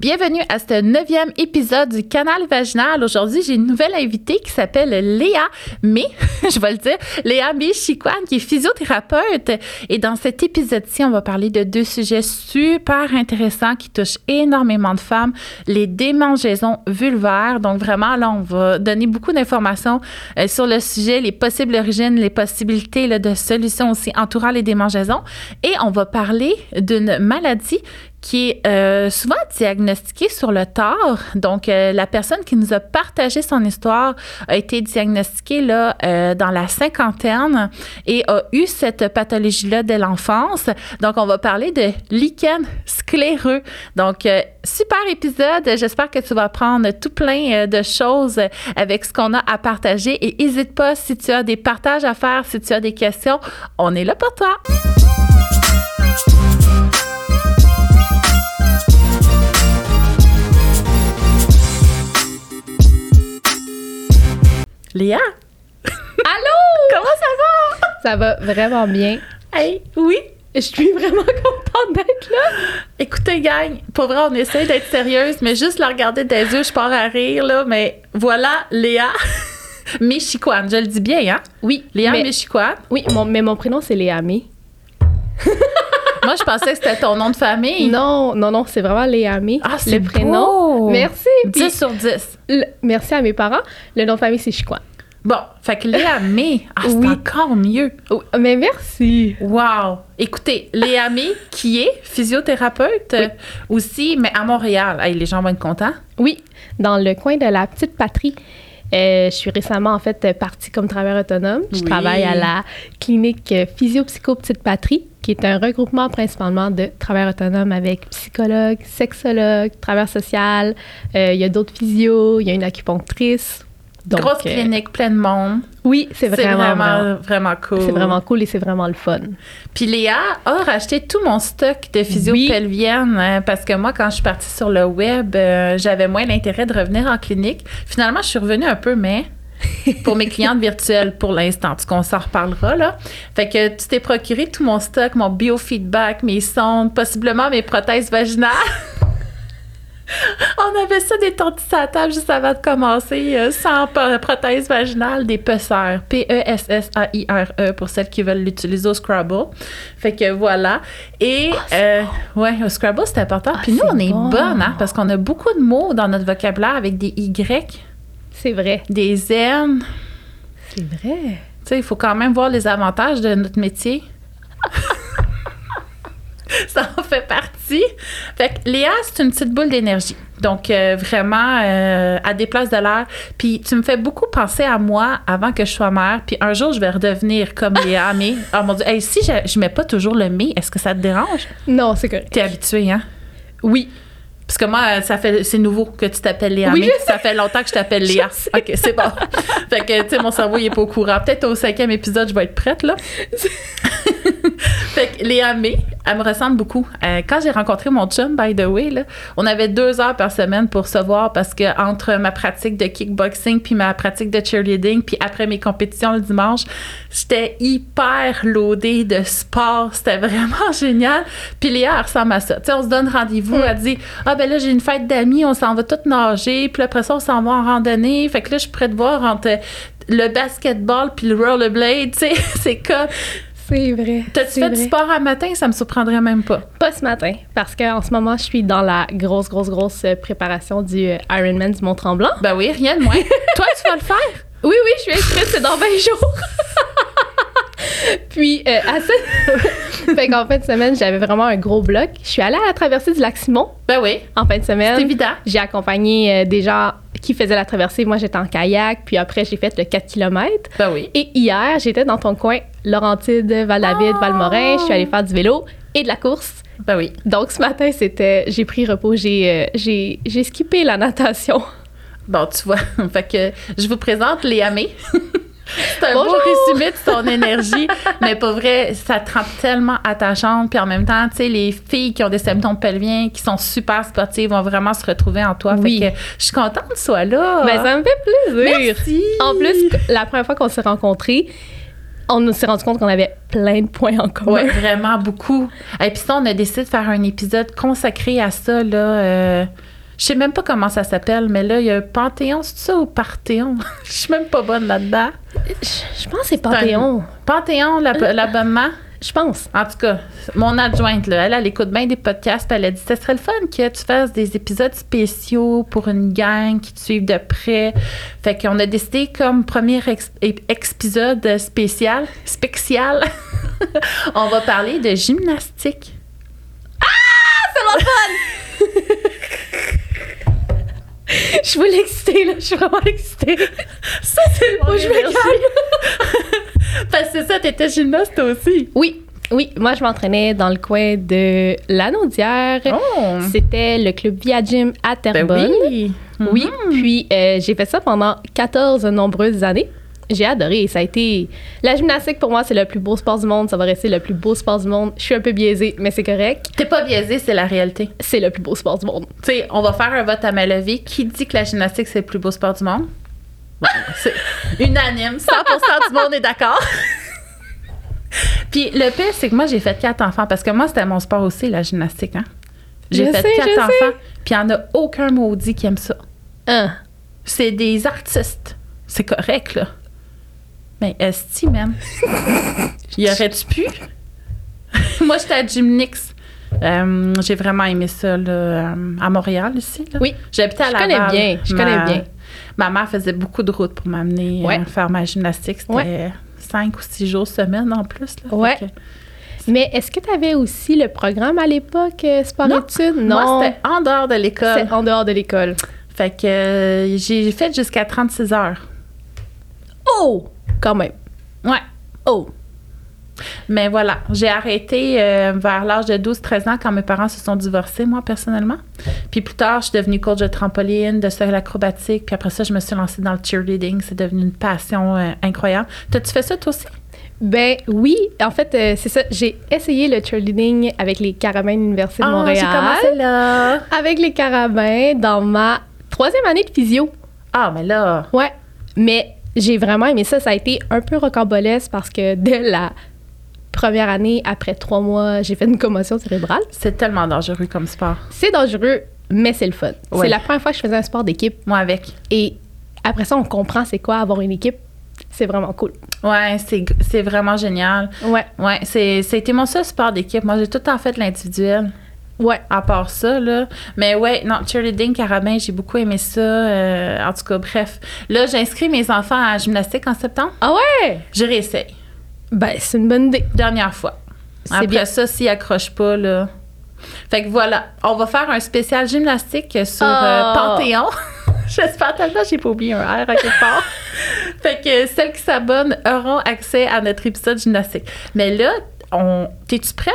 Bienvenue à ce 9e épisode du Canal Vaginal. Aujourd'hui, j'ai une nouvelle invitée qui s'appelle Léa Mei, je vais le dire, Léa Mei Chicoine, qui est physiothérapeute. Et dans cet épisode-ci, on va parler de deux sujets super intéressants qui touchent énormément de femmes, les démangeaisons vulvaires. Donc vraiment, là, on va donner beaucoup d'informations sur le sujet, les possibles origines, les possibilités là, de solutions aussi entourant les démangeaisons. Et on va parler d'une maladie qui est souvent diagnostiquée sur le tard. Donc, la personne qui nous a partagé son histoire a été diagnostiquée là, dans la cinquantaine et a eu cette pathologie-là dès l'enfance. Donc, on va parler de lichen scléreux. Donc, super épisode. J'espère que tu vas apprendre tout plein de choses avec ce qu'on a à partager. Et n'hésite pas, si tu as des partages à faire, si tu as des questions, on est là pour toi. Léa! Allô! Comment ça va? Ça va vraiment bien. Hey, oui, je suis vraiment contente d'être là. Écoutez, gang, pour vrai, on essaie d'être sérieuse, mais juste la regarder des yeux, je pars à rire, là, mais voilà, Léa Mei Chicoine. Je le dis bien, hein? Oui. Léa Mei Chicoine. Oui, mais mon prénom, c'est Léa Mei. Moi, je pensais que c'était ton nom de famille. Non, c'est vraiment Léa Mei. Ah, c'est le prénom. Beau. Merci. 10 sur 10. Merci à mes parents. Le nom de famille, c'est Chicoine. Bon, fait que Léa Mei, c'est oui. Encore mieux. Oh, mais merci. Wow. Écoutez, Léa Mei, qui est physiothérapeute aussi, mais à Montréal. Hey, les gens vont être contents. Oui, dans le coin de la Petite Patrie. Je suis récemment, en fait, partie comme travailleur autonome. Je travaille à la clinique Physiopsycho-Petite-Patrie, qui est un regroupement principalement de travailleurs autonomes avec psychologues, sexologues, travailleurs sociaux. Il y a d'autres physios, il y a une acupunctrice. Donc, grosse clinique, plein de monde. Oui, c'est vraiment cool. C'est vraiment cool et c'est vraiment le fun. Puis Léa a racheté tout mon stock de physio pelvienne parce que moi, quand je suis partie sur le web, j'avais moins l'intérêt de revenir en clinique. Finalement, je suis revenue un peu, mais pour mes clientes virtuelles pour l'instant. Tu qu'on s'en reparlera, là. Fait que tu t'es procuré tout mon stock, mon biofeedback, mes sondes, possiblement mes prothèses vaginales. On avait ça détendu sur la table juste avant de commencer, sans prothèse vaginale, des pessaires. P-E-S-S-A-I-R-E pour celles qui veulent l'utiliser au Scrabble. Fait que voilà. Et, bon. Ouais, au Scrabble, c'est important. Puis nous, on est bonnes, hein, parce qu'on a beaucoup de mots dans notre vocabulaire avec des Y. C'est vrai. Des N. C'est vrai. Tu sais, il faut quand même voir les avantages de notre métier. Ça en fait partie. Fait que Léa, c'est une petite boule d'énergie. Donc, vraiment, à des places de l'air. Puis, tu me fais beaucoup penser à moi avant que je sois mère. Puis, un jour, je vais redevenir comme Léa Mei. Oh mon Dieu. Hey, si je mets pas toujours le Mei, est-ce que ça te dérange? Non, c'est correct. T'es habituée, hein? Oui. Parce que moi, c'est nouveau que tu t'appelles Léa Mei. Ça fait longtemps que je t'appelle Léa. OK, c'est bon. Fait que, tu sais, mon cerveau, il est pas au courant. Peut-être au 5e épisode, je vais être prête, là. Fait que Léa Mei, elle me ressemble beaucoup. Quand j'ai rencontré mon chum, by the way, là, on avait 2 heures par semaine pour se voir parce que entre ma pratique de kickboxing puis ma pratique de cheerleading puis après mes compétitions le dimanche, j'étais hyper loadée de sport. C'était vraiment génial. Puis Léa, elle ressemble à ça. Tu sais, on se donne rendez-vous. Elle dit « Ah, ben là, j'ai une fête d'amis. On s'en va toutes nager. Puis après ça, on s'en va en randonnée. » Fait que là, je suis prête de voir entre le basketball puis le rollerblade. Tu sais, c'est comme... C'est vrai. T'as-tu fait du sport à matin? Ça me surprendrait même pas. Pas ce matin, parce qu'en ce moment, je suis dans la grosse préparation du Ironman du Mont-Tremblant. Ben oui, rien de moins. Toi, tu vas le faire? Oui, je suis inscrite, c'est dans 20 jours. Puis, fait qu'en fin de semaine, j'avais vraiment un gros bloc. Je suis allée à la traversée du Lac-Simon. Ben oui. En fin de semaine. C'est évident. J'ai accompagné des gens qui faisaient la traversée. Moi, j'étais en kayak. Puis après, j'ai fait le 4 km. Ben oui. Et hier, j'étais dans ton coin, Laurentide, Val-David, Val-Morin. Je suis allée faire du vélo et de la course. Ben oui. Donc, ce matin, j'ai pris repos. J'ai skippé la natation. Bon, tu vois. Fait que je vous présente Léa Mei. C'est un beau résumé de son énergie, mais pour vrai, ça te rend tellement attachante. Puis en même temps, tu sais, les filles qui ont des symptômes pelviens, qui sont super sportives, vont vraiment se retrouver en toi. Oui. Fait que je suis contente que tu sois là. Mais ça me fait plaisir. Merci. En plus, la première fois qu'on s'est rencontrés, on s'est rendu compte qu'on avait plein de points en commun. Oui, vraiment beaucoup. Et puis ça, on a décidé de faire un épisode consacré à ça, là. Je sais même pas comment ça s'appelle, mais là, il y a Panthéon, c'est ça, ou Parthéon? Je suis même pas bonne là-dedans. Je pense que c'est Panthéon. Panthéon, l'abonnement? Je pense. En tout cas, mon adjointe, là, elle écoute bien des podcasts, puis elle a dit, ce serait le fun que tu fasses des épisodes spéciaux pour une gang qui te suivent de près. Fait qu'on a décidé, comme premier épisode spécial, on va parler de gymnastique. Ah! C'est mon fun! Je suis l'excitée, là. Je suis vraiment excitée. Ça, c'est moi, je me calme. Parce que ça, t'étais gymnaste, toi aussi. Oui. Oui, moi, je m'entraînais dans le coin de Lanaudière. Oh. C'était le club Via Gym à Terrebonne. Ben oui. Oui. Mm-hmm. Puis, j'ai fait ça pendant 14 nombreuses années. J'ai adoré. Ça a été... La gymnastique, pour moi, c'est le plus beau sport du monde. Ça va rester le plus beau sport du monde. Je suis un peu biaisée, mais c'est correct. T'es pas biaisée, c'est la réalité. C'est le plus beau sport du monde. Tu sais, on va faire un vote à main levée. Qui dit que la gymnastique, c'est le plus beau sport du monde? Bon, c'est unanime. 100% du monde est d'accord. Puis le pire, c'est que moi, j'ai fait 4 enfants. Parce que moi, c'était mon sport aussi, la gymnastique. Hein? J'ai fait 4 enfants. Puis il n'y en a aucun maudit qui aime ça. Hein? C'est des artistes. C'est correct, là. Mais esti, man. Y aurait-tu pu? Moi, j'étais à Gymnix. J'ai vraiment aimé ça, là, à Montréal, ici. Là. Oui. J'habitais à Laval. Je connais bien. Ma mère faisait beaucoup de routes pour m'amener faire ma gymnastique. C'était 5 ou 6 jours semaine, en plus. Oui. Mais est-ce que tu avais aussi le programme à l'époque, sport-études? Non. Moi, c'était en dehors de l'école. C'est en dehors de l'école. Fait que j'ai fait jusqu'à 36 heures. Oh! Quand même. Ouais. Oh! Mais voilà, j'ai arrêté vers l'âge de 12-13 ans quand mes parents se sont divorcés, moi, personnellement. Puis plus tard, je suis devenue coach de trampoline, de salle acrobatique. Puis après ça, je me suis lancée dans le cheerleading. C'est devenu une passion incroyable. T'as-tu fait ça, toi aussi? Ben oui. En fait, c'est ça. J'ai essayé le cheerleading avec les Carabins de l'Université de Montréal. J'ai commencé là! Avec les Carabins dans ma 3e année de physio. Ah, mais là! Ouais. Mais... J'ai vraiment aimé ça. Ça a été un peu rocambolesque parce que dès la première année, après 3 mois, j'ai fait une commotion cérébrale. C'est tellement dangereux comme sport. C'est dangereux, mais c'est le fun. Ouais. C'est la première fois que je faisais un sport d'équipe. Moi avec. Et après ça, on comprend c'est quoi avoir une équipe. C'est vraiment cool. Ouais, c'est vraiment génial. Ouais. Ouais, c'était mon seul sport d'équipe. Moi, j'ai tout le temps fait l'individuel. Ouais, à part ça, là. Mais ouais, non, cheerleading, carabin, j'ai beaucoup aimé ça. En tout cas, bref. Là, j'ai inscrit mes enfants à la gymnastique en septembre. Ah ouais? Je réessaye. Ben, c'est une bonne idée. Dernière fois. C'est après bien. Ça, s'ils accrochent pas, là. Fait que voilà, on va faire un spécial gymnastique sur Panthéon. J'espère tellement que j'ai pas oublié un R à quelque part. Fait que celles qui s'abonnent auront accès à notre épisode gymnastique. Mais là, t'es-tu prête?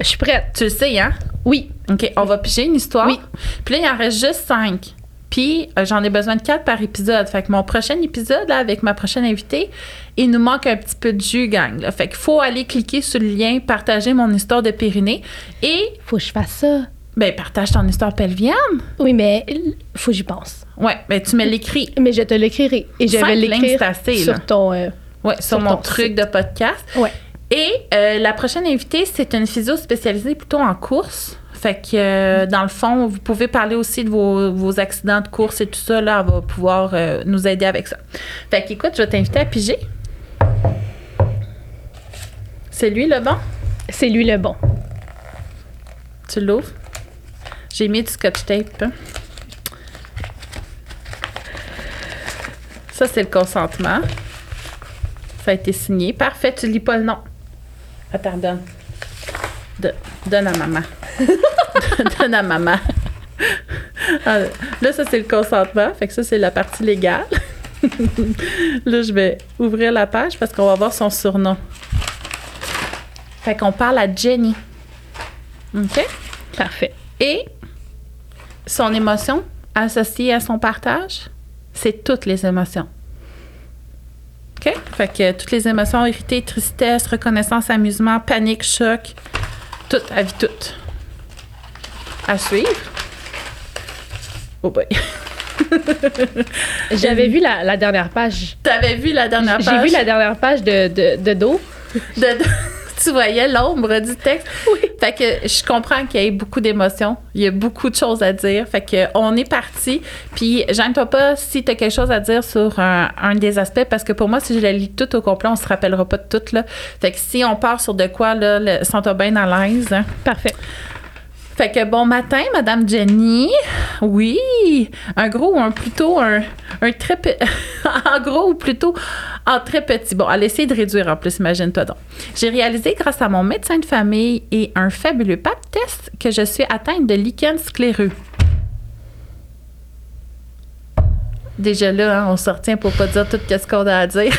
Je suis prête. Tu le sais, hein? Oui. OK, on va piger une histoire. Oui. Puis là, il en reste juste 5. Puis, j'en ai besoin de 4 par épisode. Fait que mon prochain épisode, là, avec ma prochaine invitée, il nous manque un petit peu de jus, gang. Là. Fait qu'il faut aller cliquer sur le lien, partager mon histoire de périnée. Et... Faut que je fasse ça. Ben, partage ton histoire pelvienne. Oui, mais faut que j'y pense. Ouais, ben tu me l'écris. Mais je te l'écrirai. Et je vais l'écrire sur ton... ouais, sur mon truc site de podcast. Ouais. Et la prochaine invitée, c'est une physio spécialisée plutôt en course. Fait que, dans le fond, vous pouvez parler aussi de vos accidents de course et tout ça. Là, elle va pouvoir nous aider avec ça. Fait qu'écoute, je vais t'inviter à piger. C'est lui le bon? C'est lui le bon. Tu l'ouvres? J'ai mis du scotch tape. Hein? Ça, c'est le consentement. Ça a été signé. Parfait, tu lis pas le nom. Attends, donne. Donne à maman. Donne à maman. Alors, là, ça, c'est le consentement. Fait que ça, c'est la partie légale. Là, je vais ouvrir la page parce qu'on va voir son surnom. Fait qu'on parle à Jenny. OK? Parfait. Et son émotion associée à son partage, c'est toutes les émotions. OK? Fait que toutes les émotions, irrité, tristesse, reconnaissance, amusement, panique, choc, tout, à vie toute. À suivre. Oh boy. J'avais vu la dernière page. T'avais vu la dernière page? J'ai vu la dernière page de dos. tu voyais l'ombre du texte. Oui. Fait que je comprends qu'il y ait beaucoup d'émotions. Il y a beaucoup de choses à dire. Fait que on est parti. Puis, gêne-toi pas si t'as quelque chose à dire sur un des aspects, parce que pour moi, si je la lis tout au complet, on se rappellera pas de tout, là. Fait que si on part sur de quoi, là, sens-toi bien à l'aise. Hein? Parfait. Fait que bon matin, Madame Jenny. Oui, un gros ou un plutôt un très petit. En gros ou plutôt en très petit. Bon, elle essaie de réduire en plus, imagine-toi donc. J'ai réalisé grâce à mon médecin de famille et un fabuleux pap test que je suis atteinte de lichen scléreux. Déjà là, hein, on se retient pour pas dire tout ce qu'on a à dire.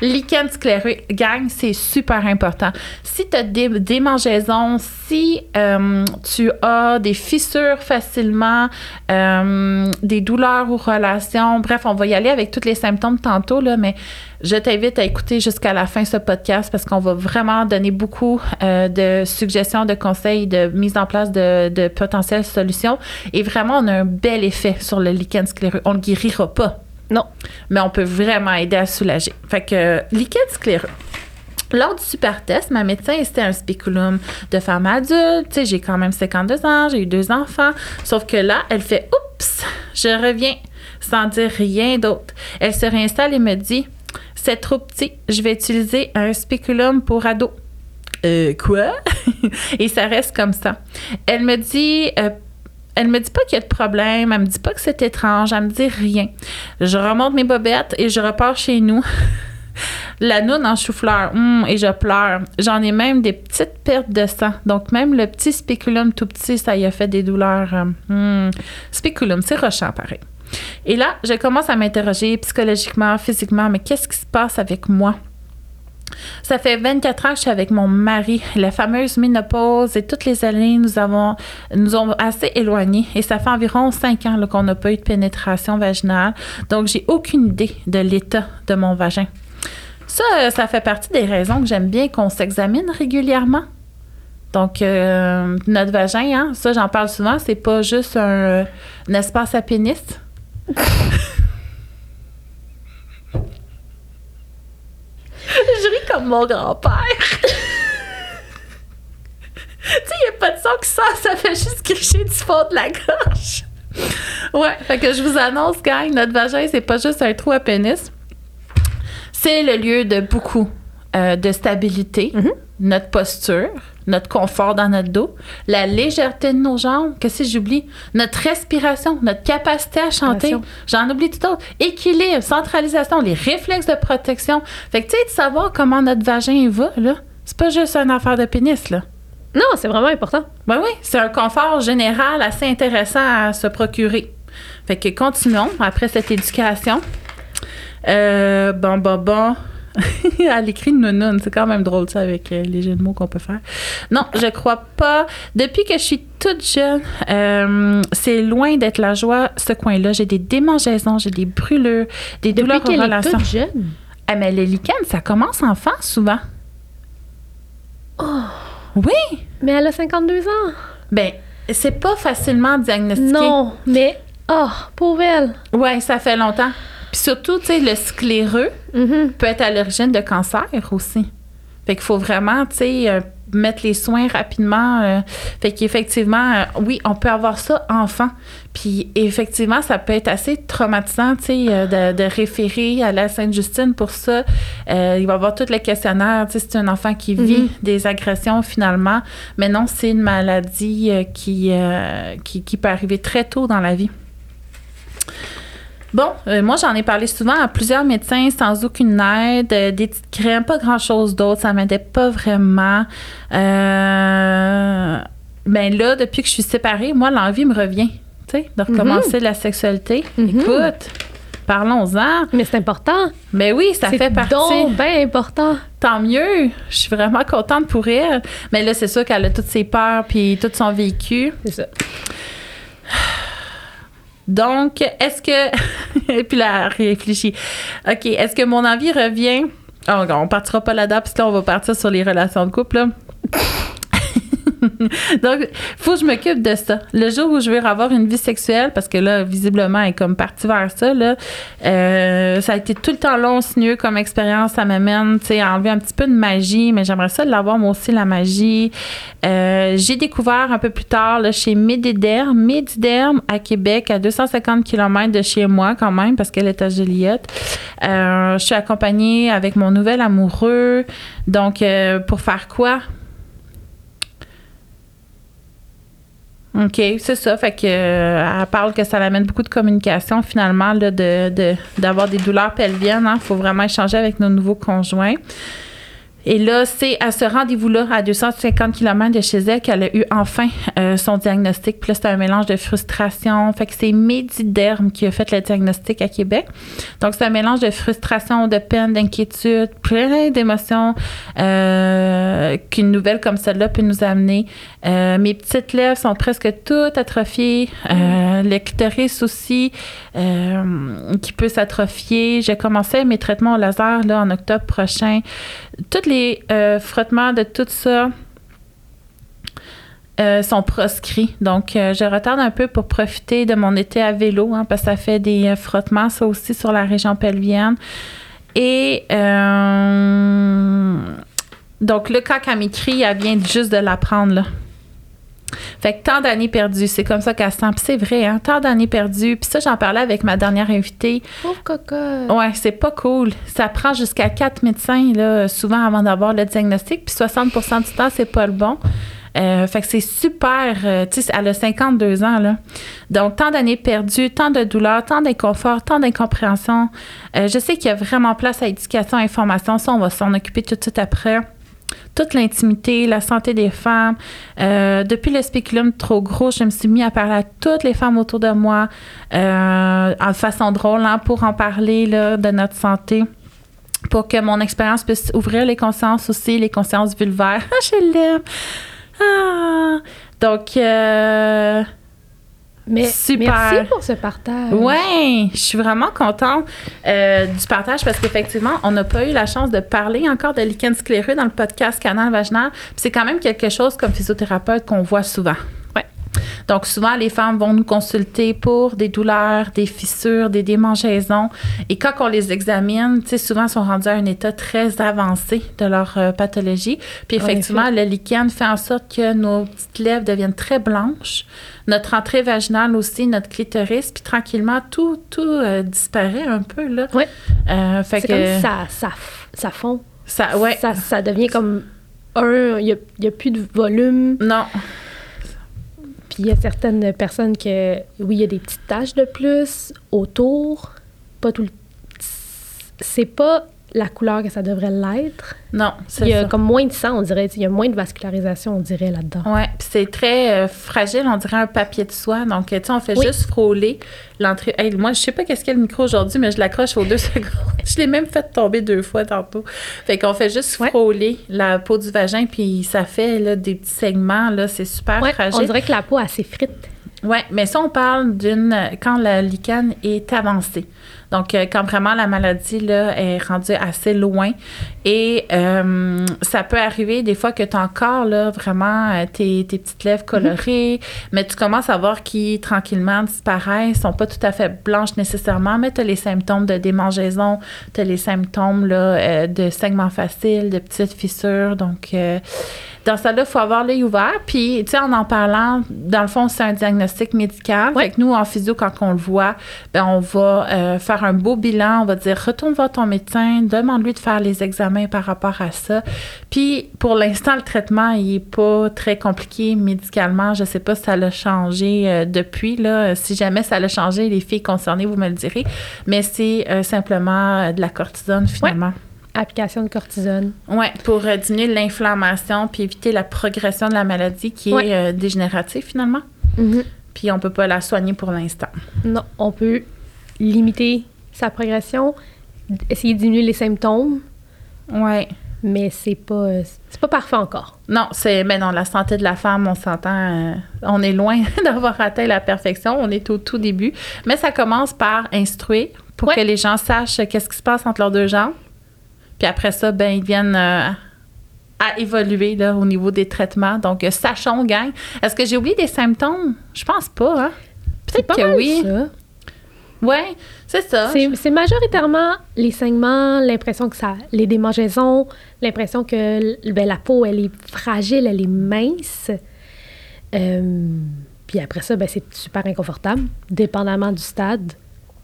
Lichen scléreux, gang, c'est super important. Si tu as des démangeaisons, si tu as des fissures facilement, des douleurs aux relations, bref, on va y aller avec tous les symptômes tantôt, là, mais je t'invite à écouter jusqu'à la fin ce podcast parce qu'on va vraiment donner beaucoup de suggestions, de conseils, de mise en place de potentielles solutions. Et vraiment, on a un bel effet sur le lichen scléreux. On ne le guérira pas. Non, mais on peut vraiment aider à soulager. Fait que lichen scléreux. Lors du super test, ma médecin était un spéculum de femme adulte. Tu sais, j'ai quand même 52 ans, j'ai eu 2 enfants. Sauf que là, elle fait « Oups, je reviens » sans dire rien d'autre. Elle se réinstalle et me dit « C'est trop petit, je vais utiliser un spéculum pour ado. » Quoi? Et ça reste comme ça. Elle me dit elle me dit pas qu'il y a de problème, elle me dit pas que c'est étrange, elle me dit rien. Je remonte mes bobettes et je repars chez nous. La noune en chou-fleur, et je pleure. J'en ai même des petites pertes de sang. Donc, même le petit spéculum tout petit, ça y a fait des douleurs. Spéculum, c'est rochant, pareil. Et là, je commence à m'interroger psychologiquement, physiquement, mais qu'est-ce qui se passe avec moi? Ça fait 24 ans que je suis avec mon mari. La fameuse ménopause et toutes les années nous ont assez éloignés. Et ça fait environ 5 ans là, qu'on n'a pas eu de pénétration vaginale. Donc, j'ai aucune idée de l'état de mon vagin. Ça fait partie des raisons que j'aime bien qu'on s'examine régulièrement. Donc, notre vagin, hein, ça, j'en parle souvent, c'est pas juste un espace à pénis. Je ris comme mon grand-père. Tu sais, il n'y a pas de son qui sort, ça fait juste cricher du fond de la gorge. Ouais, fait que je vous annonce, gang, notre vagin, c'est pas juste un trou à pénis. C'est le lieu de beaucoup de stabilité, notre posture, notre confort dans notre dos, la légèreté de nos jambes, qu'est-ce que j'oublie? Notre respiration, notre capacité à chanter, j'en oublie tout autre, équilibre, centralisation, les réflexes de protection. Fait que tu sais, de savoir comment notre vagin va, là, c'est pas juste une affaire de pénis, là. Non, c'est vraiment important. Ben oui, c'est un confort général assez intéressant à se procurer. Fait que continuons après cette éducation. Elle écrit nounoun, c'est quand même drôle ça avec les jeux de mots qu'on peut faire. Non, je crois pas. Depuis que je suis toute jeune, c'est loin d'être la joie, ce coin-là. J'ai des démangeaisons, j'ai des brûlures, des douleurs aux relations. Depuis qu'elle est toute jeune? Ah, mais les lichens, ça commence enfant souvent. Oh! Oui! Mais elle a 52 ans. Ben, c'est pas facilement diagnostiqué. Non, mais, pauvre elle. Oui, ça fait longtemps. Puis surtout, tu sais, le scléreux peut être à l'origine de cancer aussi. Fait qu'il faut vraiment, tu sais, mettre les soins rapidement. Fait qu'effectivement, oui, on peut avoir ça enfant. Puis effectivement, ça peut être assez traumatisant, tu sais, de référer à la Sainte-Justine pour ça. Il va y avoir tout le questionnaire, tu sais, c'est un enfant qui vit des agressions finalement. Mais non, c'est une maladie qui peut arriver très tôt dans la vie. Bon, moi, j'en ai parlé souvent à plusieurs médecins sans aucune aide, des petites crèmes, pas grand-chose d'autre, ça m'aidait pas vraiment. Ben là, depuis que je suis séparée, moi, l'envie me revient, tu sais, de recommencer la sexualité. Écoute, parlons-en. Mais c'est important. Mais oui, ça fait partie. C'est donc bien important. Tant mieux, je suis vraiment contente pour elle. Mais là, c'est sûr qu'elle a toutes ses peurs puis tout son vécu. C'est ça. Donc, est-ce que... Et puis là, elle réfléchit. OK, est-ce que mon envie revient... Oh, on partira pas là-dedans, parce que là, on va partir sur les relations de couple, là. Donc, faut que je m'occupe de ça. Le jour où je vais avoir une vie sexuelle, parce que là, visiblement, elle est comme partie vers ça, là, ça a été tout le temps long, sinueux comme expérience. Ça m'amène, tu sais, à enlever un petit peu de magie, mais j'aimerais ça de l'avoir, moi aussi, la magie. J'ai découvert un peu plus tard, là, chez Médiderm, à Québec, à 250 km de chez moi, quand même, parce qu'elle est à Joliette. Je suis accompagnée avec mon nouvel amoureux. Donc, pour faire quoi? OK, c'est ça. Fait que elle parle que ça l'amène beaucoup de communication, finalement, là, d'avoir des douleurs pelviennes. Hein. Faut vraiment échanger avec nos nouveaux conjoints. Et là, c'est à ce rendez-vous-là, à 250 km de chez elle, qu'elle a eu enfin son diagnostic. Puis là, c'est un mélange de frustration. Fait que c'est Médiderm qui a fait le diagnostic à Québec. Donc, c'est un mélange de frustration, de peine, d'inquiétude, plein d'émotions qu'une nouvelle comme celle-là peut nous amener. Mes petites lèvres sont presque toutes atrophiées. Le clitoris aussi, qui peut s'atrophier. J'ai commencé mes traitements au laser là, en octobre prochain. Toutes les frottements de tout ça sont proscrits. Donc, je retarde un peu pour profiter de mon été à vélo, hein, parce que ça fait des frottements, ça aussi, sur la région pelvienne. Et donc, le cas qu'elle m'écrit, elle vient juste de l'apprendre, là. Fait que tant d'années perdues, c'est comme ça qu'elle se sent. Puis c'est vrai, hein, tant d'années perdues. Puis ça, j'en parlais avec ma dernière invitée. Pauvre cocotte! Ouais, c'est pas cool. Ça prend jusqu'à 4 médecins, là, souvent, avant d'avoir le diagnostic. Puis 60% du temps, c'est pas le bon. Fait que c'est super. Tu sais, elle a 52 ans, là. Donc, tant d'années perdues, tant de douleurs, tant d'inconfort, tant d'incompréhension. Je sais qu'il y a vraiment place à éducation, information. Ça, on va s'en occuper tout de suite après. Toute l'intimité, la santé des femmes. Depuis le spéculum trop gros, je me suis mis à parler à toutes les femmes autour de moi en façon drôle, hein, pour en parler là, de notre santé, pour que mon expérience puisse ouvrir les consciences aussi, les consciences vulvaires. Je l'aime! Ah! Donc... super. Merci pour ce partage. Oui, je suis vraiment contente du partage parce qu'effectivement, on n'a pas eu la chance de parler encore de lichen scléreux dans le podcast Canal Vaginal. Puis c'est quand même quelque chose comme physiothérapeute qu'on voit souvent. Oui. Donc souvent, les femmes vont nous consulter pour des douleurs, des fissures, des démangeaisons. Et quand on les examine, tu sais, souvent, ils sont rendus à un état très avancé de leur pathologie. Puis effectivement, le lichen fait en sorte que nos petites lèvres deviennent très blanches. Notre entrée vaginale aussi, notre clitoris, puis tranquillement, tout disparaît un peu, là. Oui. Fait c'est que, comme ça fond. Ça, ouais. Ça devient comme un... Il n'y a plus de volume. Non. Puis il y a certaines personnes que... Oui, il y a des petites taches de plus autour. Pas tout le... C'est pas la couleur que ça devrait l'être. Non, c'est ça. Il y a comme moins de sang, on dirait. Il y a moins de vascularisation, on dirait, là-dedans. Oui, puis c'est très fragile, on dirait un papier de soie. Donc, tu sais, on fait juste frôler l'entrée. Hey, moi, je sais pas qu'est-ce qu'est le micro aujourd'hui, mais je l'accroche aux 2 secondes. Je l'ai même fait tomber 2 fois tantôt. Fait qu'on fait juste frôler la peau du vagin, puis ça fait là, des petits segments, là, c'est super fragile. On dirait que la peau, elle s'effrite. Oui, mais ça, on parle quand la lichen est avancée. Donc, quand vraiment la maladie là, est rendue assez loin. Et ça peut arriver des fois que tu as encore là, vraiment tes petites lèvres colorées, mais tu commences à voir qu'ils tranquillement disparaissent, sont pas tout à fait blanches nécessairement, mais tu as les symptômes de démangeaison, tu as les symptômes là, de saignements faciles, de petites fissures. Donc, dans ça, il faut avoir l'œil ouvert. Puis, tu sais, en parlant, dans le fond, c'est un diagnostic médical. Fait que nous, en physio, quand on le voit, ben, on va faire un beau bilan, on va dire retourne voir ton médecin, demande-lui de faire les examens par rapport à ça. Puis pour l'instant, le traitement, il n'est pas très compliqué médicalement. Je ne sais pas si ça l'a changé depuis. Là. Si jamais ça l'a changé, les filles concernées, vous me le direz. Mais c'est simplement de la cortisone finalement. Application de cortisone. Oui, pour diminuer l'inflammation puis éviter la progression de la maladie qui est dégénérative finalement. Mm-hmm. Puis on ne peut pas la soigner pour l'instant. Non, on peut limiter sa progression, essayer de diminuer les symptômes. Oui. Mais c'est pas parfait encore. Non, la santé de la femme, on s'entend, on est loin d'avoir atteint la perfection, on est au tout début. Mais ça commence par instruire pour que les gens sachent qu'est-ce qui se passe entre leurs deux jambes. Puis après ça, ben ils viennent à évoluer là, au niveau des traitements. Donc, sachons, gang. Est-ce que j'ai oublié des symptômes? Je pense pas. Hein? Peut-être que oui. Oui, c'est ça. C'est majoritairement les saignements, l'impression que ça... Les démangeaisons, l'impression que la peau, elle est fragile, elle est mince. Puis après ça, c'est super inconfortable, dépendamment du stade.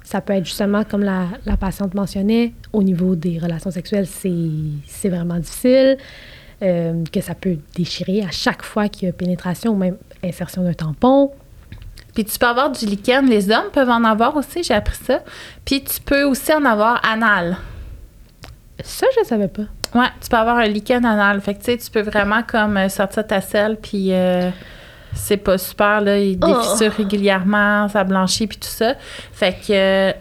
Ça peut être justement, comme la patiente mentionnait, au niveau des relations sexuelles, c'est vraiment difficile, que ça peut déchirer à chaque fois qu'il y a pénétration ou même insertion d'un tampon. Puis tu peux avoir du lichen, les hommes peuvent en avoir aussi, j'ai appris ça. Puis tu peux aussi en avoir anal. Ça, je ne savais pas. Ouais, tu peux avoir un lichen anal. Fait que tu sais, tu peux vraiment comme sortir ta selle, puis c'est pas super, là, il y a des fissures régulièrement, ça blanchit, puis tout ça. Fait que,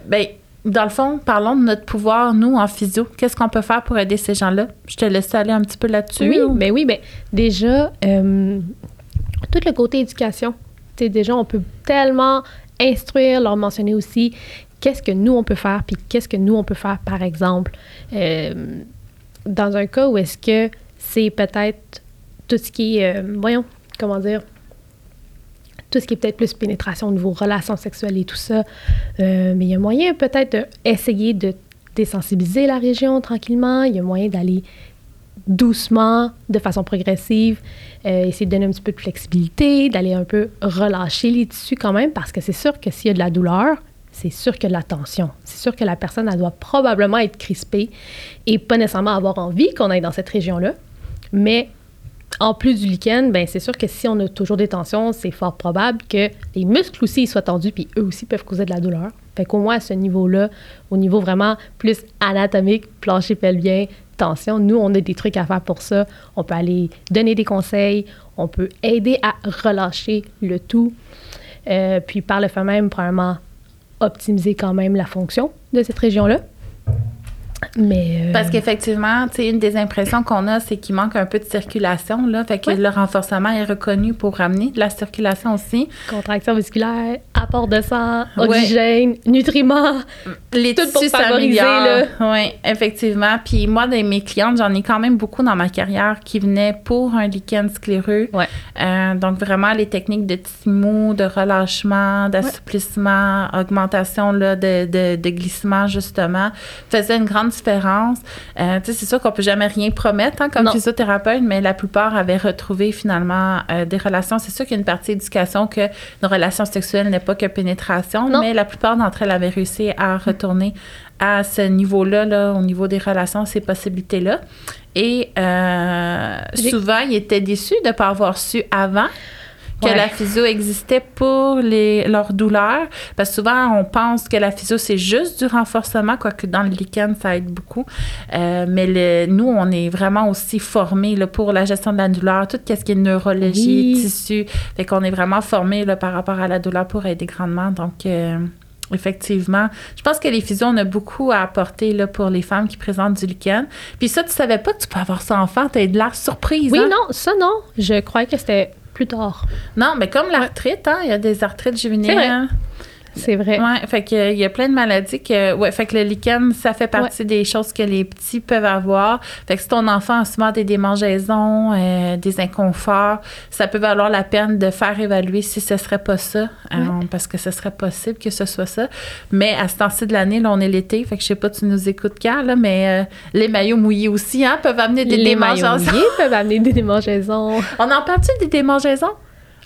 dans le fond, parlons de notre pouvoir, nous, en physio. Qu'est-ce qu'on peut faire pour aider ces gens-là? Je te laisse aller un petit peu là-dessus. Oui, déjà, tout le côté éducation. Tu sais, déjà, on peut tellement instruire, leur mentionner aussi qu'est-ce que nous, on peut faire, puis qu'est-ce que nous, on peut faire, par exemple, dans un cas où est-ce que c'est peut-être tout ce qui est, tout ce qui est peut-être plus pénétration au niveau relations sexuelles et tout ça. Mais il y a moyen peut-être d'essayer de désensibiliser la région tranquillement. Il y a moyen d'aller doucement, de façon progressive, essayer de donner un petit peu de flexibilité, d'aller un peu relâcher les tissus quand même, parce que c'est sûr que s'il y a de la douleur, c'est sûr qu'il y a de la tension. C'est sûr que la personne, elle doit probablement être crispée et pas nécessairement avoir envie qu'on aille dans cette région-là. Mais en plus du lichen, c'est sûr que si on a toujours des tensions, c'est fort probable que les muscles aussi ils soient tendus, puis eux aussi peuvent causer de la douleur. Fait qu'au moins à ce niveau-là, au niveau vraiment plus anatomique, plancher pelvien, tension, nous, on a des trucs à faire pour ça. On peut aller donner des conseils, on peut aider à relâcher le tout. Puis par le fait même, probablement optimiser quand même la fonction de cette région-là. Parce qu'effectivement, tu sais, une des impressions qu'on a, c'est qu'il manque un peu de circulation, là. Fait que le renforcement est reconnu pour ramener de la circulation aussi. Contraction musculaire, apport de sang, oxygène, nutriments, les tout pour favoriser, là. Oui, effectivement. Puis moi, de mes clientes, j'en ai quand même beaucoup dans ma carrière qui venaient pour un lichen scléreux. Ouais. Donc vraiment, les techniques de petits mots, de relâchement, d'assouplissement, augmentation là, de glissement, justement, faisaient une grande différence. C'est sûr qu'on peut jamais rien promettre comme physiothérapeute, mais la plupart avaient retrouvé finalement des relations. C'est sûr qu'il y a une partie éducation que nos relations sexuelles n'est pas que pénétration, mais la plupart d'entre elles avaient réussi à retourner à ce niveau-là, là, au niveau des relations, ces possibilités-là. Et souvent, ils étaient déçus de ne pas avoir su avant que la physio existait pour leurs douleurs. Parce que souvent, on pense que la physio, c'est juste du renforcement, quoique dans le lichen, ça aide beaucoup. Mais nous, on est vraiment aussi formés là, pour la gestion de la douleur, tout ce qui est neurologie, tissu. Fait qu'on est vraiment formés là, par rapport à la douleur pour aider grandement. Donc, effectivement, je pense que les physios, on a beaucoup à apporter là, pour les femmes qui présentent du lichen. Puis ça, tu savais pas que tu peux avoir ça enfant, t'as de l'air surprise. Oui, non, ça non. Je croyais que c'était... plus tard. Non, mais comme l'arthrite, il y a des arthrites juvéniles. C'est vrai. Ouais, fait que il y a plein de maladies que fait que le lichen, ça fait partie des choses que les petits peuvent avoir. Fait que si ton enfant a souvent des démangeaisons, des inconforts, ça peut valoir la peine de faire évaluer si ce serait pas ça, parce que ce serait possible que ce soit ça. Mais à ce temps-ci de l'année, là on est l'été, fait que je sais pas tu nous écoutes quand là, mais les maillots mouillés aussi peuvent amener des démangeaisons. Les maillots mouillés peuvent amener des démangeaisons. On en parle-tu des démangeaisons?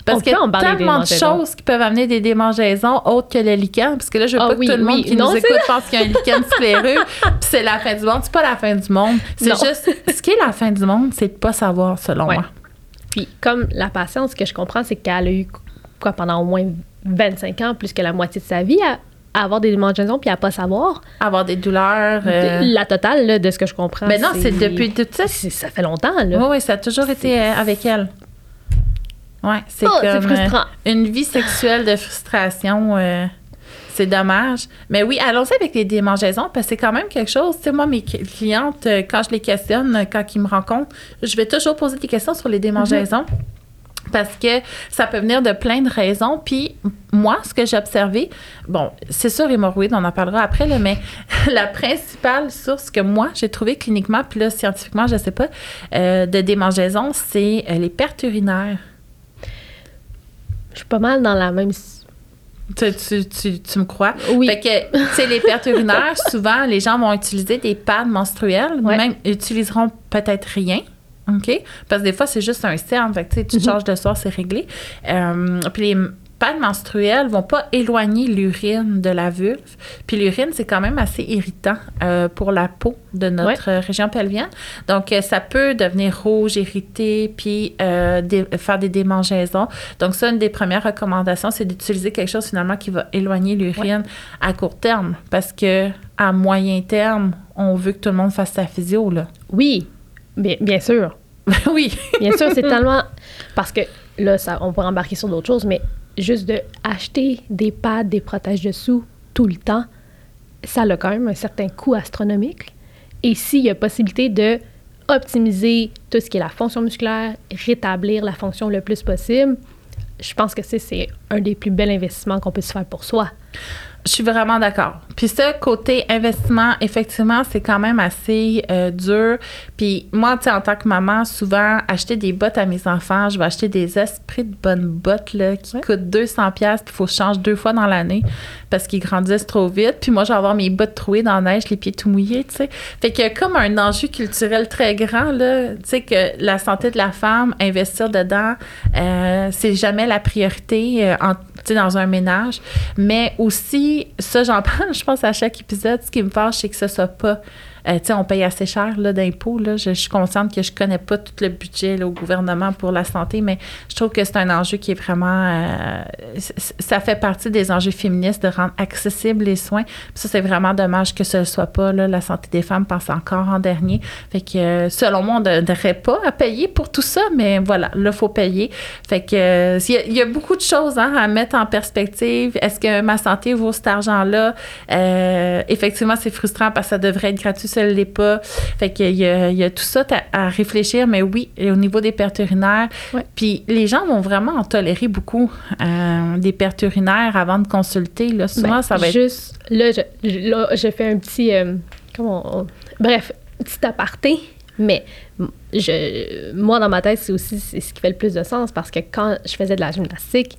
Parce qu'il y a tellement de choses qui peuvent amener des démangeaisons autres que le lichen. Parce que là, je veux pas que tout le monde qui nous écoute pense qu'il y a un lichen scléreux. Puis c'est la fin du monde. C'est pas la fin du monde. C'est juste... Ce qui est la fin du monde, c'est de pas savoir, selon moi. Puis comme la patiente, ce que je comprends, c'est qu'elle a eu pendant au moins 25 ans, plus que la moitié de sa vie, à avoir des démangeaisons puis à pas savoir. Avoir des douleurs. La totale, là, de ce que je comprends. Mais non, c'est depuis tout ça. Ça fait longtemps, là. Oui, ça a toujours été avec elle. Oui, c'est comme c'est une vie sexuelle de frustration. C'est dommage. Mais oui, allons-y avec les démangeaisons, parce que c'est quand même quelque chose. Tu sais, moi, mes clientes, quand je les questionne, quand ils me rencontrent, je vais toujours poser des questions sur les démangeaisons. parce que ça peut venir de plein de raisons. Puis moi, ce que j'ai observé, bon, c'est sûr, hémorroïdes, on en parlera après, là, mais la principale source que moi, j'ai trouvée cliniquement, puis là, scientifiquement, je ne sais pas, de démangeaison, c'est les pertes urinaires. Je suis pas mal dans la même... Tu me crois? Oui. Fait que, tu sais, les pertes urinaires, souvent, les gens vont utiliser des pads menstruels, ouais. Même utiliseront peut-être rien. OK? Parce que des fois, c'est juste un cerne. Fait que, tu sais, tu changes de soir, c'est réglé. Puis les pads menstruels ne vont pas éloigner l'urine de la vulve. Puis l'urine, c'est quand même assez irritant pour la peau de notre région pelvienne. Donc, ça peut devenir rouge, irrité, puis faire des démangeaisons. Donc, ça, une des premières recommandations, c'est d'utiliser quelque chose, finalement, qui va éloigner l'urine à court terme. Parce que à moyen terme, on veut que tout le monde fasse sa physio, là. Oui, bien sûr. Oui. Bien sûr, c'est tellement... Parce que là, ça, on pourrait embarquer sur d'autres choses, mais juste d'acheter des pads, des protèges dessous tout le temps, ça a quand même un certain coût astronomique. Et s'il y a possibilité de optimiser tout ce qui est la fonction musculaire, rétablir la fonction le plus possible, je pense que c'est un des plus bels investissements qu'on peut se faire pour soi. Je suis vraiment d'accord. Puis ce côté investissement, effectivement, c'est quand même assez dur. Puis moi, tu sais, en tant que maman, souvent, acheter des bottes à mes enfants, je vais acheter des esprits de bonnes bottes là, qui coûtent 200$, puis il faut que je change 2 fois dans l'année parce qu'ils grandissent trop vite. Puis moi, je vais avoir mes bottes trouées dans la neige, les pieds tout mouillés, tu sais. Fait qu'il y a comme un enjeu culturel très grand, là, tu sais, que la santé de la femme, investir dedans, c'est jamais la priorité, tu sais, dans un ménage. Mais aussi, ça, j'en parle, je pense, à chaque épisode. Ce qui me fâche, c'est que ça ne soit pas... tu sais, on paye assez cher là, d'impôts. Là. Je suis consciente que je ne connais pas tout le budget là, au gouvernement pour la santé, mais je trouve que c'est un enjeu qui est vraiment... ça fait partie des enjeux féministes de rendre accessibles les soins. Puis ça, c'est vraiment dommage que ce ne soit pas. Là, la santé des femmes passe encore en dernier. Fait que, selon moi, on ne devrait pas à payer pour tout ça, mais voilà, là, il faut payer. Fait que il y a beaucoup de choses à mettre en perspective. Est-ce que ma santé vaut cet argent-là? Effectivement, c'est frustrant parce que ça devrait être gratuit. Ça ne l'est pas. Fait qu'il y a tout ça à réfléchir, mais oui, au niveau des pertes urinaires. Ouais. Puis les gens vont vraiment en tolérer beaucoup des pertes urinaires avant de consulter. Là, souvent, ben, ça va être... Juste, là, je fais un petit... Bref, petit aparté, mais moi, dans ma tête, c'est ce qui fait le plus de sens parce que quand je faisais de la gymnastique,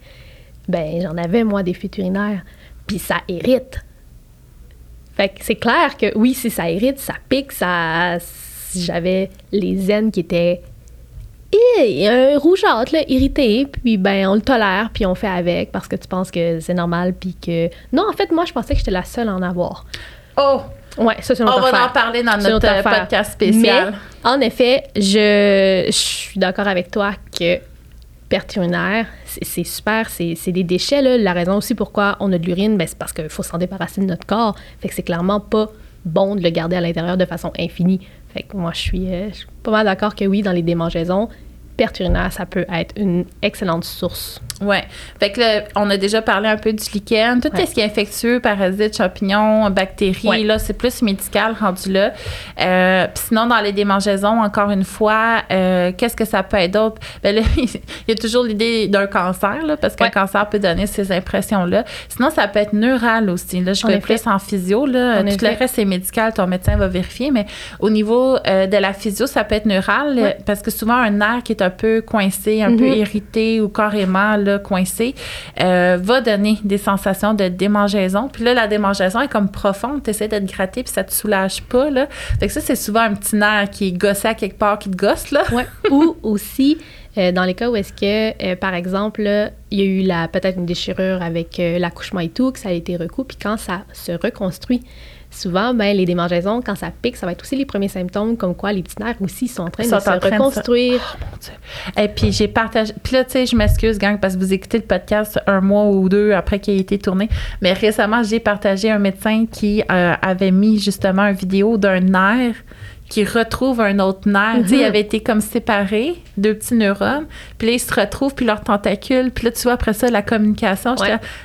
ben j'en avais, moi, des fuites urinaires. Puis ça irrite. Fait que c'est clair que oui, si ça irrite, ça pique, ça... J'avais les aines qui étaient rougeâtres, là, irritées, puis ben on le tolère, puis on fait avec parce que tu penses que c'est normal, puis que... Non, en fait, moi, je pensais que j'étais la seule à en avoir. Oh! Ouais, ça, c'est notre affaire. On va en parler dans notre podcast spécial. Mais, en effet, je suis d'accord avec toi que perte urinaire, c'est super, c'est des déchets. Là. La raison aussi pourquoi on a de l'urine, ben, c'est parce qu'il faut s'en débarrasser de notre corps. Fait que c'est clairement pas bon de le garder à l'intérieur de façon infinie. Fait que moi, je suis pas mal d'accord que oui, dans les démangeaisons, perte urinaire, ça peut être une excellente source. Oui. Fait que là, on a déjà parlé un peu du lichen. Tout ce qui est infectieux, parasites, champignons, bactéries, là, c'est plus médical rendu là. Puis sinon, dans les démangeaisons, encore une fois, qu'est-ce que ça peut être d'autre? Bien là, il y a toujours l'idée d'un cancer, là, parce qu'un cancer peut donner ces impressions-là. Sinon, ça peut être neural aussi. Là, je vais plus en physio. Là. Tout le reste, c'est médical. Ton médecin va vérifier. Mais au niveau de la physio, ça peut être neural parce que souvent, un nerf qui est un peu coincé, un peu irrité ou carrément là, coincé, va donner des sensations de démangeaison. Puis là, la démangeaison est comme profonde. Tu essaies d'être gratté puis ça te soulage pas. Là. Fait que ça, c'est souvent un petit nerf qui est gossé à quelque part, qui te gosse. Là. Ouais. Ou aussi, dans les cas où est-ce que, par exemple, il y a eu peut-être une déchirure avec l'accouchement et tout, que ça a été recoupé, puis quand ça se reconstruit, souvent, ben, les démangeaisons, quand ça pique, ça va être aussi les premiers symptômes, comme quoi les petits nerfs aussi sont en train de se reconstruire. Oh, mon Dieu. Et puis, j'ai partagé... Puis là, tu sais, je m'excuse, gang, parce que vous écoutez le podcast 1 mois ou 2 après qu'il ait été tourné. Mais récemment, j'ai partagé un médecin qui avait mis, justement, une vidéo d'un nerf qui retrouvent un autre nerf. Mm-hmm. Tu sais, ils avaient été comme séparés, deux petits neurones, puis là, ils se retrouvent, puis leurs tentacules, puis là, tu vois, après ça, la communication,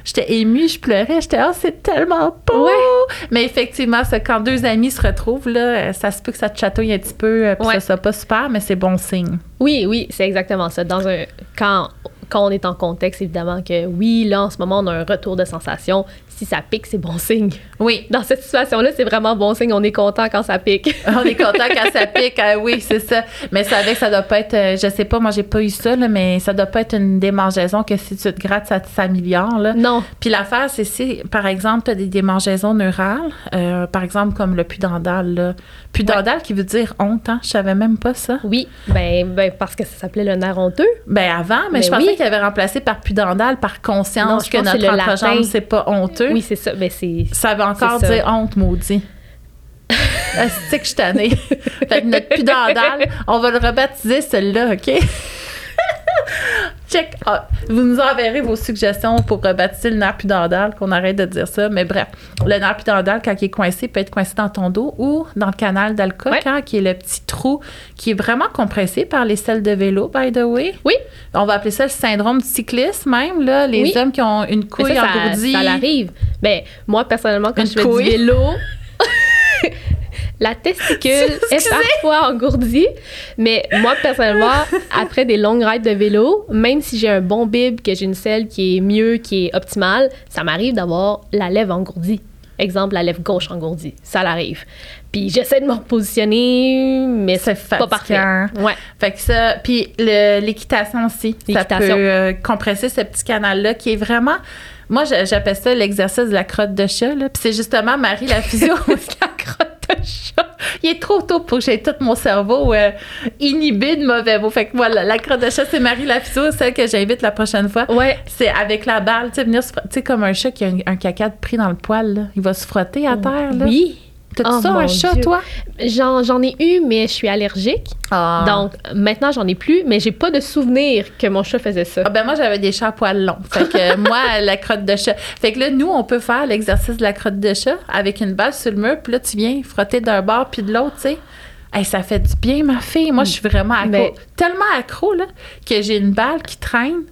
j'étais émue, je pleurais, j'étais « Ah, oh, c'est tellement beau! Ouais. » Mais effectivement, ça, quand deux amis se retrouvent, là, ça se peut que ça te chatouille un petit peu, puis ça soit pas super, mais c'est bon signe. Oui, oui, c'est exactement ça. Dans un... Quand on est en contexte, évidemment que oui, là, en ce moment, on a un retour de sensation. Si ça pique, c'est bon signe. Oui. Dans cette situation-là, c'est vraiment bon signe. On est content quand ça pique. On est content quand ça pique. Oui, c'est ça. Mais c'est vrai que ça doit pas être... je sais pas, moi, j'ai pas eu ça, là, mais ça doit pas être une démangeaison que si tu te grattes, ça s'améliore. Là. Non. Puis l'affaire, c'est si, par exemple, tu as des démangeaisons neurales, par exemple, comme le pudendal. Là. Pudendal qui veut dire honte, hein? Je savais même pas ça. Oui. Ben parce que ça s'appelait le nerf honteux. Ben avant, mais je pensais qu'il avait remplacé par pudendal, par conscience. Non, que notre entrejambe, c'est pas honteux. Oui, c'est ça. Mais c'est, ça veut encore dire ça. Honte, maudit. C'est que je suis tannée. Fait que notre pudendal, on va le rebaptiser celui-là, OK? Check. Ah, vous nous enverrez vos suggestions pour rebaptiser le nerf pudendal, qu'on arrête de dire ça. Mais bref, le nerf pudendal, quand il est coincé, il peut être coincé dans ton dos ou dans le canal d'Alcock, hein, qui est le petit trou qui est vraiment compressé par les selles de vélo, by the way. Oui. On va appeler ça le syndrome du cycliste même, là, les hommes qui ont une couille engourdie. Ça l'arrive. Ben, moi, personnellement, quand je fais du vélo... La testicule est parfois engourdie, mais moi, personnellement, après des longues rides de vélo, même si j'ai un bon bib, que j'ai une selle qui est mieux, qui est optimale, ça m'arrive d'avoir la lèvre engourdie. Exemple, la lèvre gauche engourdie. Ça l'arrive. Puis j'essaie de me repositionner, mais c'est pas parfait. Ouais. Fait que ça... Puis l'équitation aussi. L'équitation. Ça peut compresser ce petit canal-là qui est vraiment... Moi, j'appelle ça l'exercice de la crotte de chat. Là. Puis c'est justement Marie Lafizot qui a crotte. Il est trop tôt pour que j'aie tout mon cerveau inhibé de mauvais mots. Fait que moi, la crotte de chat, c'est Marie Lafizot, celle que j'invite la prochaine fois. Ouais. C'est avec la balle, tu sais, venir se frotter. Tu sais, comme un chat qui a un caca pris dans le poil, là. Il va se frotter à terre, là. Oui. T'as-tu ça, un chat, toi? J'en ai eu, mais je suis allergique. Ah. Donc, maintenant, j'en ai plus, mais j'ai pas de souvenir que mon chat faisait ça. Ah ben moi, j'avais des chats à poils longs. Fait que moi, la crotte de chat. Fait que là, nous, on peut faire l'exercice de la crotte de chat avec une balle sur le mur, puis là, tu viens frotter d'un bord puis de l'autre, tu sais. Hey, ça fait du bien, ma fille. Moi, je suis vraiment accro. Mais... Tellement accro, là, que j'ai une balle qui traîne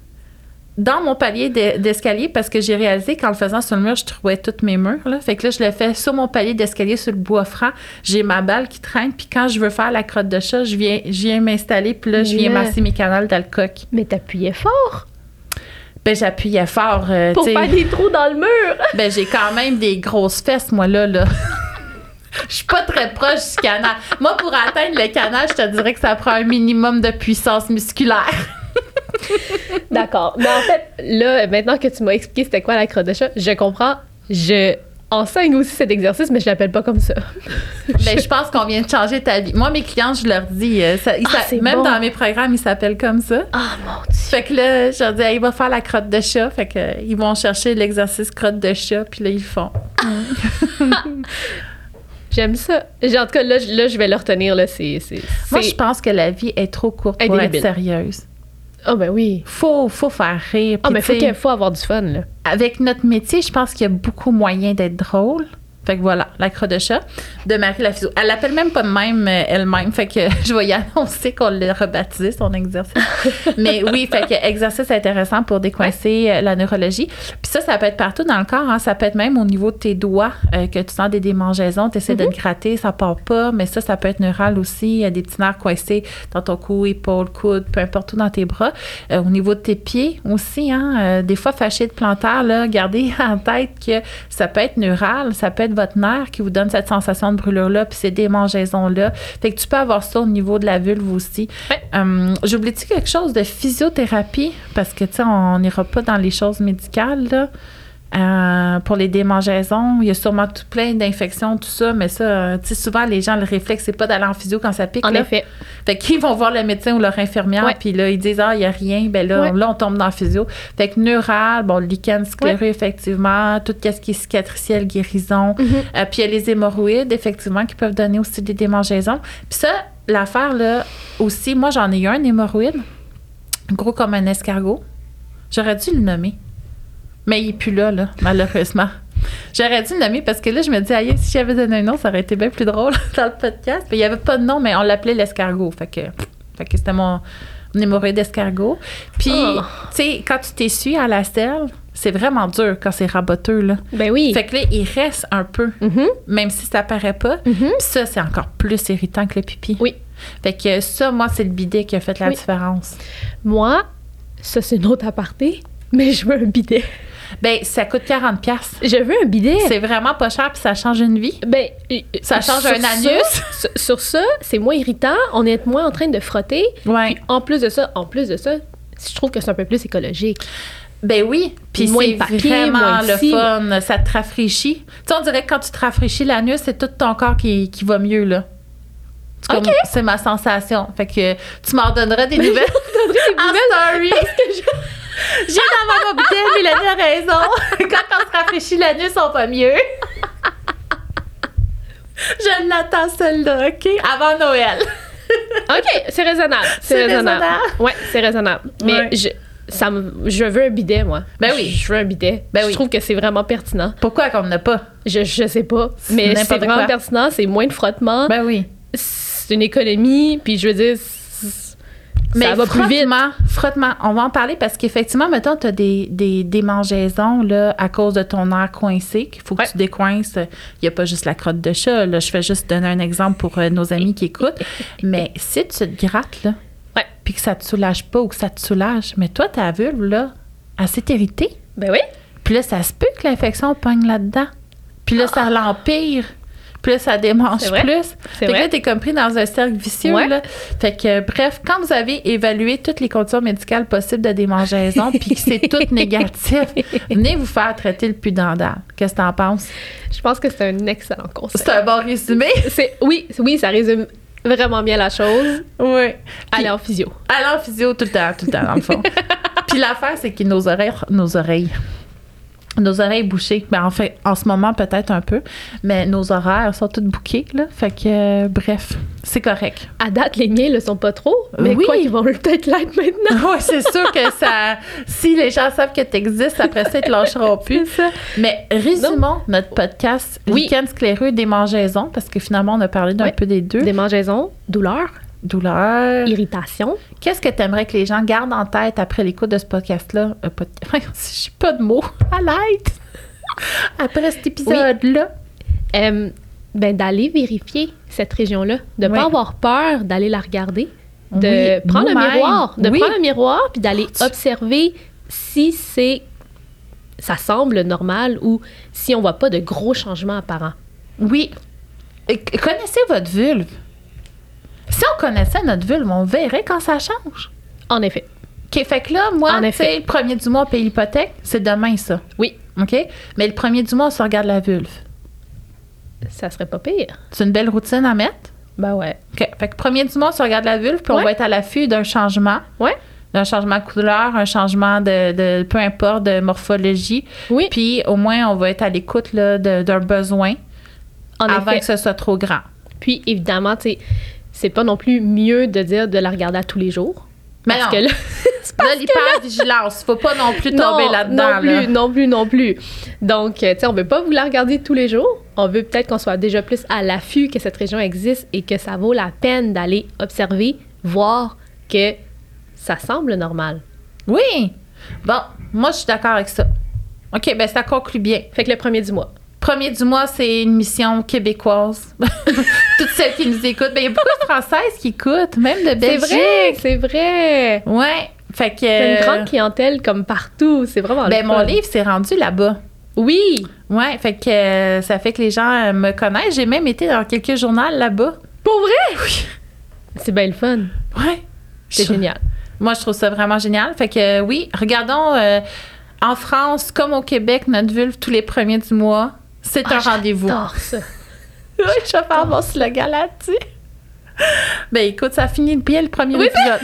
dans mon palier d'escalier, parce que j'ai réalisé qu'en le faisant sur le mur, je trouvais toutes mes murs. Là. Fait que là, je le fais sur mon palier d'escalier, sur le bois franc. J'ai ma balle qui traîne, puis quand je veux faire la crotte de chat, je viens m'installer, puis là, je viens masser mes canals d'Alcock. Mais t'appuyais fort! Ben, j'appuyais fort. Pour faire des trous dans le mur! Ben, j'ai quand même des grosses fesses, moi, là. Je suis pas très proche du canal. Moi, pour atteindre le canal, je te dirais que ça prend un minimum de puissance musculaire. D'accord. Mais en fait, là, maintenant que tu m'as expliqué c'était quoi la crotte de chat, je comprends. Je enseigne aussi cet exercice, mais je l'appelle pas comme ça. Ben, je pense qu'on vient de changer ta vie. Moi, mes clients, je leur dis, même dans mes programmes, ils s'appellent comme ça. Ah, oh, mon Dieu! Fait que là, je leur dis, il va faire la crotte de chat. Fait que ils vont chercher l'exercice crotte de chat, puis là, ils le font. J'aime ça. En tout cas, là, je vais le retenir. Là, Moi, je pense que la vie est trop courte pour être sérieuse. Ah, ben oui. Faut faire rire. Ah, mais faut avoir du fun, là. Avec notre métier, je pense qu'il y a beaucoup moyen d'être drôle. Fait que voilà, la crotte de chat de Marie Lafizot. Elle l'appelle même pas de même elle-même. Fait que je vais y annoncer qu'on l'a rebaptisé, son exercice. Mais oui, fait que exercice intéressant pour décoincer la neurologie. Puis ça peut être partout dans le corps. Hein. Ça peut être même au niveau de tes doigts que tu sens des démangeaisons. Tu essaies de te gratter, ça part pas. Mais ça peut être neural aussi. Il y a des petits nerfs coincés dans ton cou, épaule, coude, peu importe où dans tes bras. Au niveau de tes pieds aussi. Hein. Des fois, fâché de plantaire, là, gardez en tête que ça peut être neural, ça peut être votre nerf qui vous donne cette sensation de brûlure-là puis ces démangeaisons-là. Fait que tu peux avoir ça au niveau de la vulve aussi. Oui. J'oublie-tu quelque chose de physiothérapie? Parce que, tu sais, on n'ira pas dans les choses médicales, là. Pour les démangeaisons, il y a sûrement tout plein d'infections, tout ça, mais ça, tu sais, souvent, les gens, le réflexe, c'est pas d'aller en physio quand ça pique. En effet. Fait qu'ils vont voir le médecin ou leur infirmière, puis là, ils disent, il n'y a rien, ben là, là, on tombe dans la physio. Fait que neural, bon, lichen scléreux, effectivement, tout ce qui est cicatriciel, guérison, puis il y a les hémorroïdes, effectivement, qui peuvent donner aussi des démangeaisons. Puis ça, l'affaire, là, aussi, moi, j'en ai eu un hémorroïde, gros comme un escargot. J'aurais dû le nommer. Mais il n'est plus là, malheureusement. J'aurais dû le nommer parce que là, je me dis, aïe, si j'avais donné un nom, ça aurait été bien plus drôle dans le podcast. Mais il n'y avait pas de nom, mais on l'appelait l'escargot. Fait que c'était mon hémorroïde d'escargot. Puis, tu sais, quand tu t'essuies à la selle, c'est vraiment dur quand c'est raboteux, là. Ben oui. Fait que là, il reste un peu, même si ça paraît pas. Mm-hmm. Puis ça, c'est encore plus irritant que le pipi. Oui. Fait que ça, moi, c'est le bidet qui a fait la différence. Moi, ça, c'est une autre aparté, mais je veux un bidet. Ben, ça coûte 40$. Je veux un bidet. C'est vraiment pas cher, puis ça change une vie. Ben, ça change un anus. Sur ça, c'est moins irritant. On est moins en train de frotter. Ouais. Puis en plus de ça, je trouve que c'est un peu plus écologique. Ben oui, puis c'est papier, vraiment le fun. Ça te rafraîchit. Tu sais, on dirait que quand tu te rafraîchis l'anus, c'est tout ton corps qui va mieux, là. Okay. C'est ma sensation. Fait que tu m'en donneras des nouvelles. En story. J'ai dans ma bouteille, Mélanie a raison. Quand on se rafraîchit, l'anus, on va mieux. Je l'attends, celle-là, OK? Avant Noël. OK, c'est raisonnable. C'est raisonnable. Oui, c'est raisonnable. Mais ouais. Je veux un bidet, moi. Ben oui. Je veux un bidet. Ben oui. Je trouve que c'est vraiment pertinent. Pourquoi qu'on n'a pas? Je sais pas. Mais c'est vraiment pertinent. C'est moins de frottement. Ben oui. C'est une économie, puis je veux dire, ça va plus vite. Frottement, on va en parler parce qu'effectivement, mettons, tu as des démangeaisons là, à cause de ton air coincé, qu'il faut que tu décoinces. Il n'y a pas juste la crotte de chat, là. Je fais juste donner un exemple pour nos amis qui écoutent. Mais si tu te grattes, là, puis que ça ne te soulage pas ou que ça te soulage, mais toi, ta vulve, là, elle s'est irritée. Ben oui. Puis là, ça se peut que l'infection pogne là-dedans. Puis là, ça l'empire. Plus ça démange plus. Fait que là, t'es comme pris dans un cercle vicieux. Ouais. Là. Fait que bref, quand vous avez évalué toutes les conditions médicales possibles de démangeaison puis que c'est tout négatif, venez vous faire traiter le pudendal. Qu'est-ce que t'en penses? Je pense que c'est un excellent conseil. C'est un bon résumé? Oui, ça résume vraiment bien la chose. Oui. Aller en physio. Aller en physio tout le temps, dans le fond. Puis l'affaire, c'est que nos oreilles bouchées. Ben, en fait, en ce moment, peut-être un peu, mais nos horaires sont toutes bouquées, là. Fait que, bref, c'est correct. À date, les miens le sont pas trop, mais oui. Quoi qu'ils vont peut-être l'être maintenant. Oui, c'est sûr que ça... Si les gens savent que t'existes, après ça, ils te lâcheront plus, ça. Mais résumons notre podcast lichen scléreux, démangeaison, parce que finalement, on a parlé d'un peu des deux. Démangeaison, douleur. Irritation. Qu'est-ce que tu aimerais que les gens gardent en tête après l'écoute de ce podcast-là? Je suis pas de mots. À l'aide! Après cet épisode-là. Oui. D'aller vérifier cette région-là. De ne pas avoir peur d'aller la regarder. De prendre le miroir. Prendre le miroir puis d'aller observer si ça semble normal ou si on voit pas de gros changements apparents. Oui. Connaissez votre vulve. Si on connaissait notre vulve, on verrait quand ça change. En effet. OK, fait que là, moi, tu sais, le premier du mois, on paye l'hypothèque, c'est demain, ça. Oui. OK? Mais le premier du mois, on se regarde la vulve. Ça serait pas pire. C'est une belle routine à mettre? Ben ouais. OK, fait que premier du mois, on se regarde la vulve, puis on va être à l'affût d'un changement. Ouais. D'un changement de couleur, un changement de peu importe, de morphologie. Oui. Puis au moins, on va être à l'écoute là, d'un besoin avant que ce soit trop grand. Puis évidemment, tu sais... C'est pas non plus mieux de dire de la regarder à tous les jours. Mais parce que là, c'est parce l'hypervigilance. Faut pas non plus tomber là-dedans. Non plus. Donc, tu sais, on veut pas vous la regarder tous les jours. On veut peut-être qu'on soit déjà plus à l'affût que cette région existe et que ça vaut la peine d'aller observer, voir que ça semble normal. Oui! Bon, moi, je suis d'accord avec ça. OK, ben ça conclut bien. Fait que le premier du mois. Premier du mois, c'est une mission québécoise. Toutes celles qui nous écoutent. Il y a beaucoup de Françaises qui écoutent, même de Belgique. C'est vrai. Ouais. Fait que... C'est une grande clientèle comme partout. C'est vraiment le fun. Mon livre s'est rendu là-bas. Oui. Ouais. Fait que ça fait que les gens me connaissent. J'ai même été dans quelques journaux là-bas. Pour vrai? Oui. C'est bien le fun. Ouais. C'est génial. Moi, je trouve ça vraiment génial. Fait que oui, regardons en France comme au Québec, notre vulve tous les premiers du mois. C'est un rendez-vous. J'adore ça. Oui, je vais faire mon slogan là-dessus. Ben écoute, ça finit bien le premier épisode.